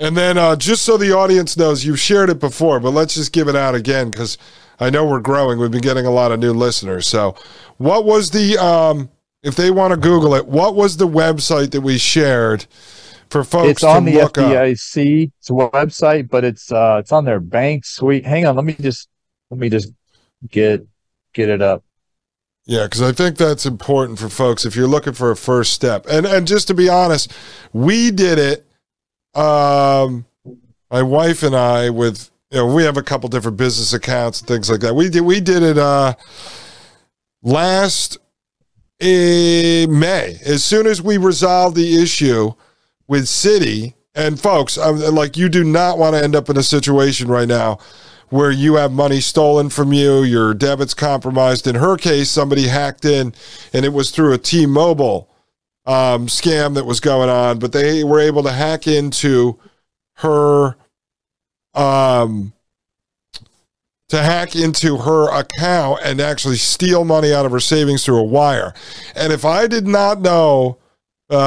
And then just so the audience knows, you've shared it before, but let's just give it out again because I know we're growing. We've been getting a lot of new listeners. So what was the, if they want to Google it, what was the website that we shared for folks to look up? It's on the FDIC website, but it's on their bank suite. Hang on, let me just get it up. Yeah, because I think that's important for folks if you're looking for a first step. And just to be honest, we did it. My wife and I, with, you know, we have a couple different business accounts and things like that. We did it last May. As soon as we resolved the issue with Citi, and folks, I'm, like, you do not want to end up in a situation right now where you have money stolen from you, your debit's compromised. In her case, somebody hacked in, and it was through a T-Mobile scam that was going on, but they were able to hack into her account and actually steal money out of her savings through a wire. And if I did not know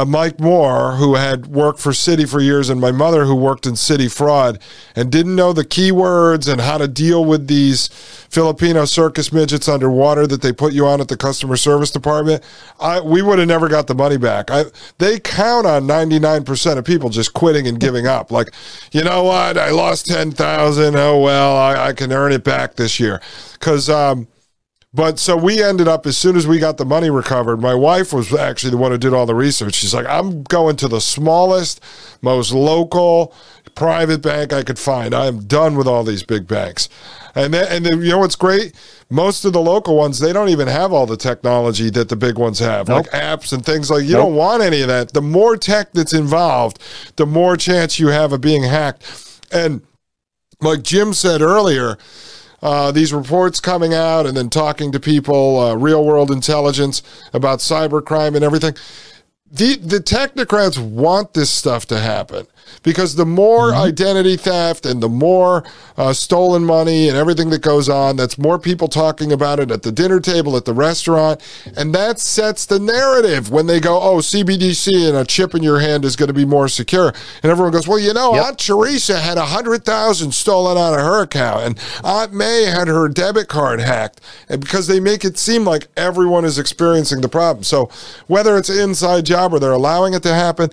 Mike Moore, who had worked for Citi for years, and my mother, who worked in Citi fraud, and didn't know the keywords and how to deal with these Filipino circus midgets underwater that they put you on at the customer service department, we would have never got the money back. They count on 99% of people just quitting and giving up. Like, you know what? I lost $10,000. Oh, well, I can earn it back this year. But so we ended up, as soon as we got the money recovered, my wife was actually the one who did all the research. She's like, I'm going to the smallest, most local private bank I could find. I'm done with all these big banks. And then, you know what's great? Most of the local ones, they don't even have all the technology that the big ones have, like apps and things like, you don't want any of that. The more tech that's involved, the more chance you have of being hacked. And like Jim said earlier, these reports coming out and then talking to people, real-world intelligence about cybercrime and everything. The technocrats want this stuff to happen because the more identity theft and the more stolen money and everything that goes on, that's more people talking about it at the dinner table, at the restaurant, and that sets the narrative when they go, oh, CBDC and a chip in your hand is going to be more secure. And everyone goes, well, you know, Aunt Teresa had $100,000 stolen out of her account, and Aunt May had her debit card hacked, and because they make it seem like everyone is experiencing the problem. So whether it's inside job or they're allowing it to happen.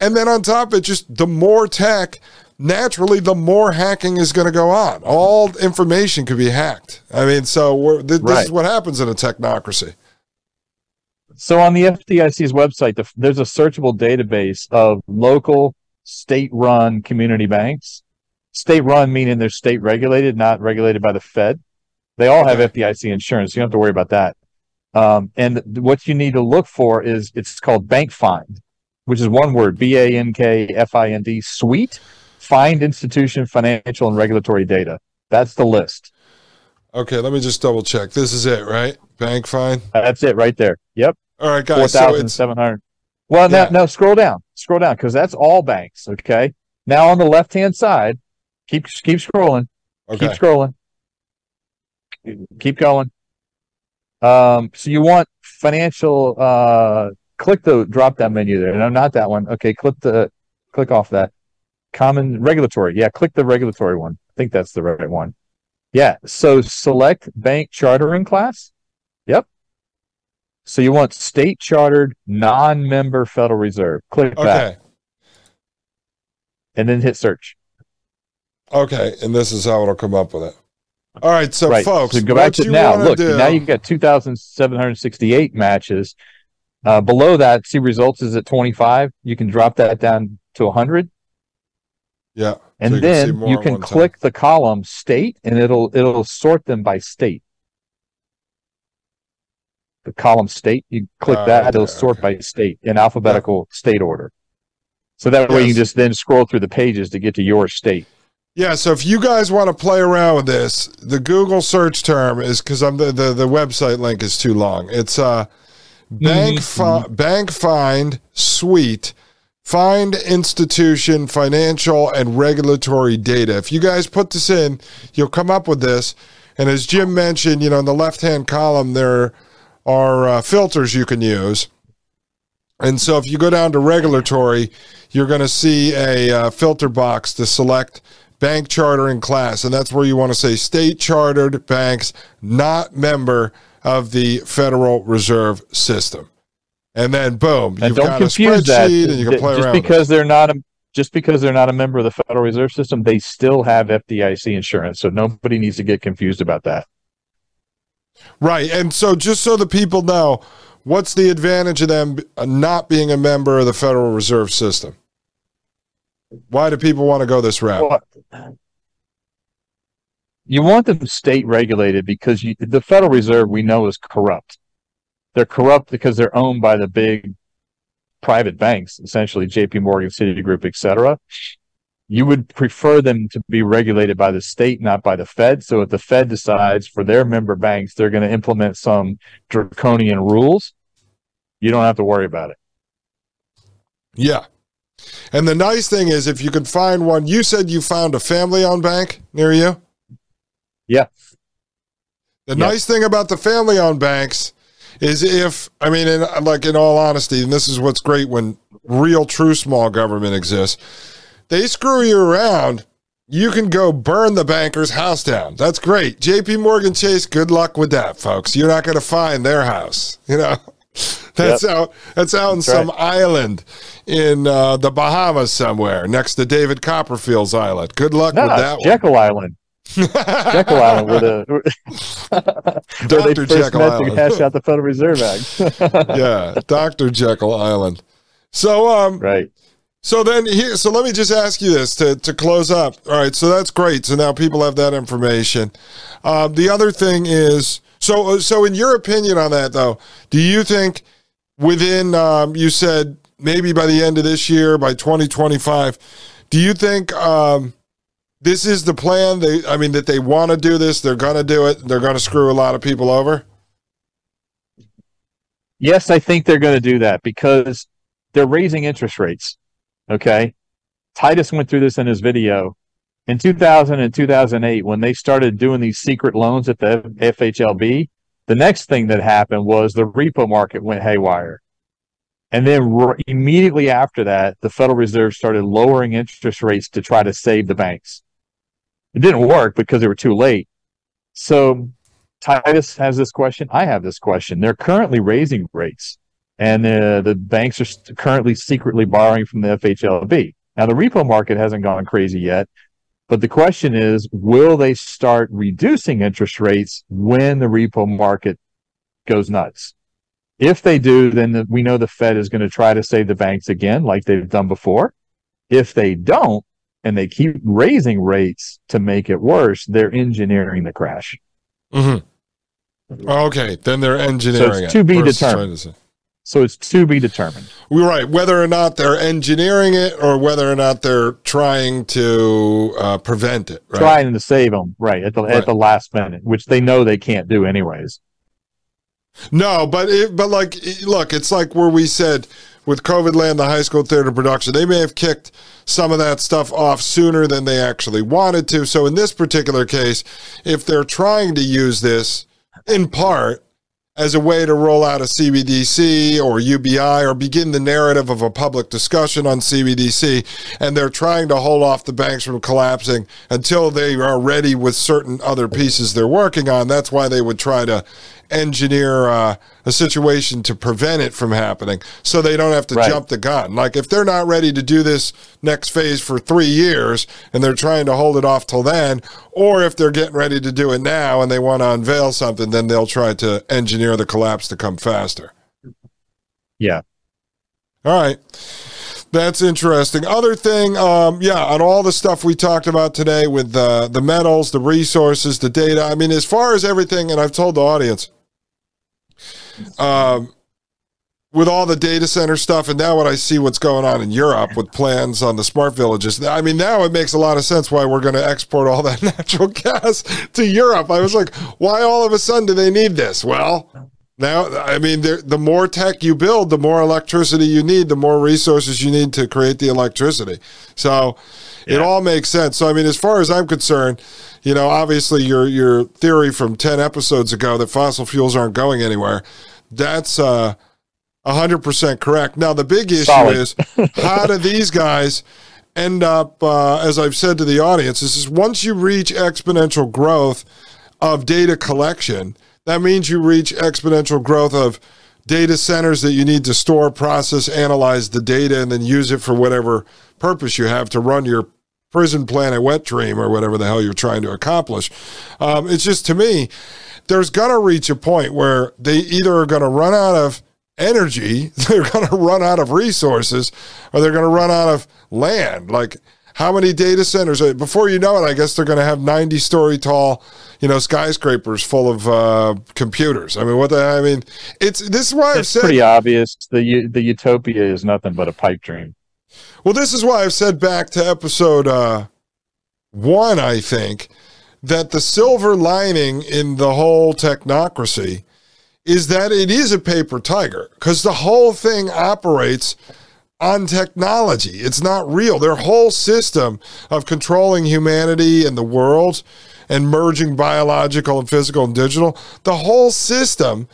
And then on top of it, just the more tech, naturally, the more hacking is going to go on. All information could be hacked. I mean, so this is what happens in a technocracy. So on the FDIC's website, there's a searchable database of local state-run community banks. State-run meaning they're state-regulated, not regulated by the Fed. They all have FDIC insurance. You don't have to worry about that. And what you need to look for is, it's called Bank Find, which is one word, B-A-N-K-F-I-N-D, suite, find institution, financial, and regulatory data. That's the list. Okay, let me just double check. This is it, right? Bank Find? That's it right there. Yep. All right, guys. 4,700. So well, now scroll down. Scroll down, because that's all banks, okay? Now on the left-hand side, keep scrolling. Okay. Keep scrolling. Keep going. So you want financial, click the drop down menu there. No, not that one. Okay. Click off that common regulatory. Yeah. Click the regulatory one. I think that's the right one. Yeah. So select bank chartering class. Yep. So you want state chartered non-member Federal Reserve. Click that and then hit search. Okay. And this is how it'll come up with it. All right, so folks, so go back to now. Look, now you've got 2,768 matches. Below that, see results is at 25. You can drop that down to 100. Yeah, and so then you can click the column state, and it'll sort them by state. The column state, you click that, it'll sort by state in alphabetical state order. So that way you can just then scroll through the pages to get to your state. Yeah, so if you guys want to play around with this, the Google search term is, because the website link is too long. It's Bank Find Suite, find institution, financial, and regulatory data. If you guys put this in, you'll come up with this. And as Jim mentioned, you know, in the left-hand column there are filters you can use. And so if you go down to regulatory, you're going to see a filter box to select bank chartering class. And that's where you want to say state chartered banks, not member of the Federal Reserve System. And then boom, you've got a spreadsheet that. And you can play around. Just because they're not a member of the Federal Reserve System, they still have FDIC insurance. So nobody needs to get confused about that. Right. And so just so the people know, what's the advantage of them not being a member of the Federal Reserve System? Why do people want to go this route? Well, you want them state regulated because the Federal Reserve, we know, is corrupt. They're corrupt because they're owned by the big private banks, essentially JP Morgan, Citigroup, et cetera. You would prefer them to be regulated by the state, not by the Fed. So if the Fed decides for their member banks, they're going to implement some draconian rules, you don't have to worry about it. Yeah. And the nice thing is if you can find one, you said you found a family-owned bank near you? Yeah. The nice thing about the family-owned banks is in all honesty, and this is what's great when real, true small government exists, they screw you around, you can go burn the banker's house down. That's great. JP Morgan Chase, good luck with that, folks. You're not going to find their house. You know, that's out some island in the Bahamas somewhere next to David Copperfield's island. Good luck with that Jekyll one. Island. Jekyll Island where they first met to hash out the Federal Reserve Act. Yeah, Dr. Jekyll Island. So right. So then here, so let me just ask you this to close up. All right, so that's great. So now people have that information. The other thing is, so in your opinion on that though, do you think within you said maybe by the end of this year, by 2025, do you think this is the plan? That they want to do this, they're going to do it, and they're going to screw a lot of people over? Yes, I think they're going to do that because they're raising interest rates. Okay. Titus went through this in his video. In 2000 and 2008, when they started doing these secret loans at the FHLB, the next thing that happened was the repo market went haywire. And then immediately after that, the Federal Reserve started lowering interest rates to try to save the banks. It didn't work because they were too late. So Titus has this question. I have this question. They're currently raising rates. And the banks are currently secretly borrowing from the FHLB. Now, the repo market hasn't gone crazy yet, but the question is, will they start reducing interest rates when the repo market goes nuts? If they do, then we know the Fed is going to try to save the banks again, like they've done before. If they don't, and they keep raising rates to make it worse, they're engineering the crash. Mm-hmm. Okay, then they're engineering it. So it's to be determined. So it's to be determined. We're right. Whether or not they're engineering it or whether or not they're trying to prevent it. Right? Trying to save them, right, at the last minute, which they know they can't do anyways. No, but it's like where we said with COVID land, the high school theater production, they may have kicked some of that stuff off sooner than they actually wanted to. So in this particular case, if they're trying to use this in part, as a way to roll out a CBDC or UBI or begin the narrative of a public discussion on CBDC, and they're trying to hold off the banks from collapsing until they are ready with certain other pieces they're working on. That's why they would try to engineer a situation to prevent it from happening so they don't have to jump the gun. Like if they're not ready to do this next phase for 3 years and they're trying to hold it off till then, or if they're getting ready to do it now and they want to unveil something, then they'll try to engineer the collapse to come faster. Yeah. All right. That's interesting. Other thing, on all the stuff we talked about today with the metals, the resources, the data, as far as everything, and I've told the audience, with all the data center stuff, and now when I see what's going on in Europe with plans on the smart villages, now it makes a lot of sense why we're going to export all that natural gas to Europe. I was like, why all of a sudden do they need this? Well... Now, the more tech you build, the more electricity you need, the more resources you need to create the electricity. So it all makes sense. So, as far as I'm concerned, obviously your theory from 10 episodes ago that fossil fuels aren't going anywhere, that's 100% correct. Now, the big issue is how do these guys end up, as I've said to the audience, this is once you reach exponential growth of data collection, that means you reach exponential growth of data centers that you need to store, process, analyze the data, and then use it for whatever purpose you have to run your prison planet wet dream or whatever the hell you're trying to accomplish. It's just, to me, there's going to reach a point where they either are going to run out of energy, they're going to run out of resources, or they're going to run out of land. Like, how many data centers? Before you know it, I guess they're going to have 90-story tall, skyscrapers full of computers. I mean, this is why I've said, it's pretty obvious the utopia is nothing but a pipe dream. Well, this is why I've said back to episode one, I think, that the silver lining in the whole technocracy is that it is a paper tiger, because the whole thing operates on technology. It's not real. Their whole system of controlling humanity and the world and merging biological and physical and digital, the whole system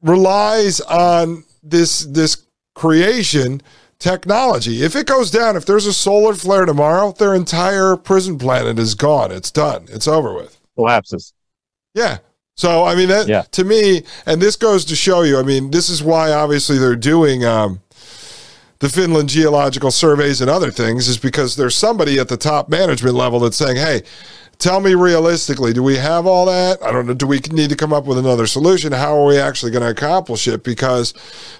relies on this creation technology. If it goes down, if there's a solar flare tomorrow, their entire prison planet is gone. It's done. It's over with. Collapses. Yeah. So, I mean, that, to me, and this goes to show you, I mean, this is why obviously they're doing the Finland geological surveys and other things, is because there's somebody at the top management level that's saying, hey, tell me realistically, do we have all that? I don't know. Do we need to come up with another solution? How are we actually going to accomplish it? Because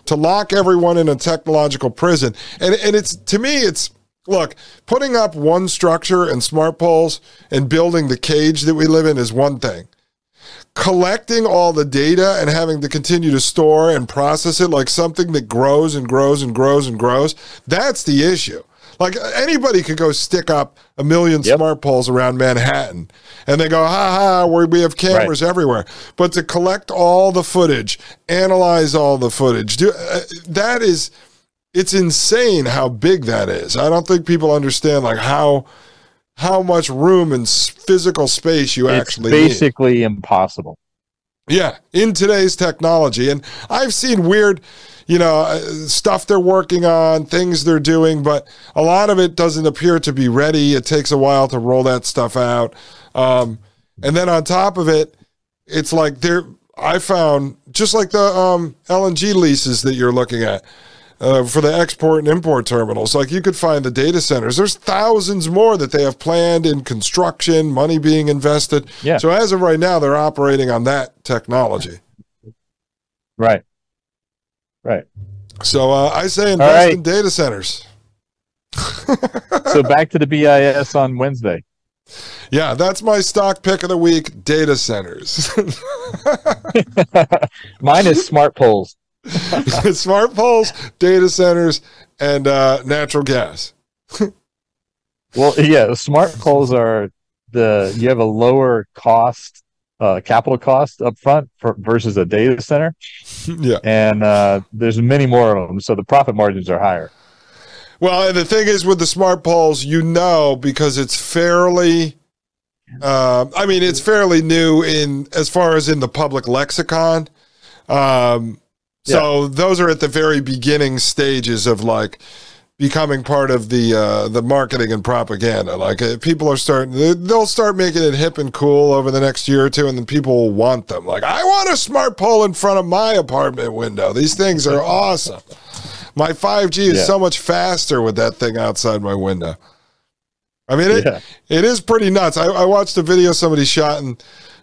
to lock everyone in a technological prison, and it's, to me, it's, look, putting up one structure and smart poles and building the cage that we live in is one thing. Collecting all the data and having to continue to store and process it like something that grows and grows and grows and grows, that's the issue. Like, anybody could go stick up a million smart poles around Manhattan and they go, ha ha, we have cameras everywhere. But to collect all the footage, analyze all the footage, it's insane how big that is. I don't think people understand like how much room and physical space you actually need. It's basically impossible. Yeah, in today's technology. And I've seen weird, stuff they're working on, things they're doing, but a lot of it doesn't appear to be ready. It takes a while to roll that stuff out. And then on top of it, it's like I found, just like the LNG leases that you're looking at for the export and import terminals, like you could find the data centers. There's thousands more that they have planned in construction, money being invested. Yeah. So as of right now, they're operating on that technology. Right. Right. So I say invest in data centers. So back to the BIS on Wednesday. Yeah, that's my stock pick of the week, data centers. Mine is smart poles. Smart poles, data centers, and natural gas. Well, yeah, smart poles are you have a lower cost. Capital cost up front versus a data center. Yeah. And there's many more of them, so the profit margins are higher. Well, and the thing is with the smart poles, because it's fairly it's fairly new in as far as in the public lexicon. So those are at the very beginning stages of like becoming part of the marketing and propaganda. Like people are they'll start making it hip and cool over the next year or two, and then people will want them. Like, I want a smart pole in front of my apartment window. These things are awesome. My 5G is so much faster with that thing outside my window. I mean, it is pretty nuts. I watched a video somebody shot in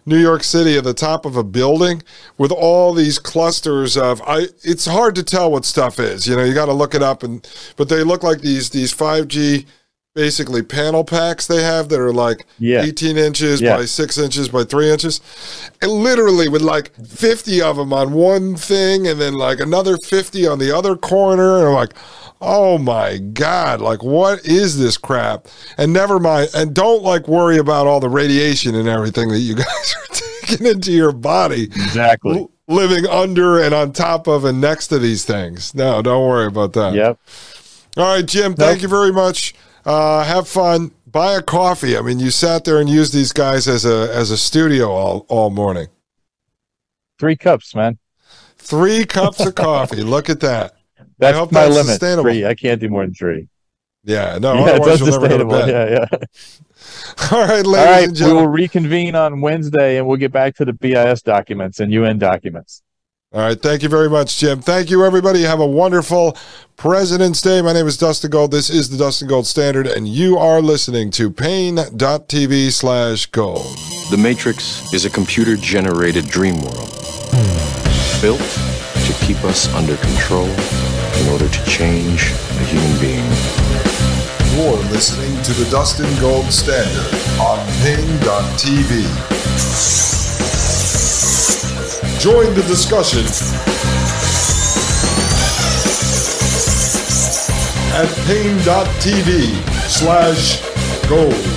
New York City at the top of a building with all these clusters of, it's hard to tell what stuff is, you got to look it up, but they look like these 5G basically panel packs they have that are like 18 inches by 6 inches by 3 inches. And literally with like 50 of them on one thing and then like another 50 on the other corner. And I'm like, oh my God, like what is this crap? And never mind. And don't like worry about all the radiation and everything that you guys are taking into your body. Exactly. Living under and on top of and next to these things. No, don't worry about that. Yep. All right, Jim, thank you very much. Have fun. Buy a coffee. I mean, you sat there and used these guys as a studio all morning. 3 cups, man. 3 cups of coffee. Look at that. That's, I hope my that's limit. 3. I can't do more than 3. Yeah, no, otherwise you'll never go to bed. Yeah. All right, ladies and gentlemen. We will reconvene on Wednesday, and we'll get back to the BIS documents and UN documents. All right, thank you very much, Jim. Thank you, everybody. Have a wonderful President's Day. My name is Dustin Gold. This is the Dustin Gold Standard, and you are listening to pain.tv/gold. The Matrix is a computer-generated dream world built to keep us under control in order to change a human being. You're listening to the Dustin Gold Standard on pain.tv. Join the discussion at pain.tv/gold.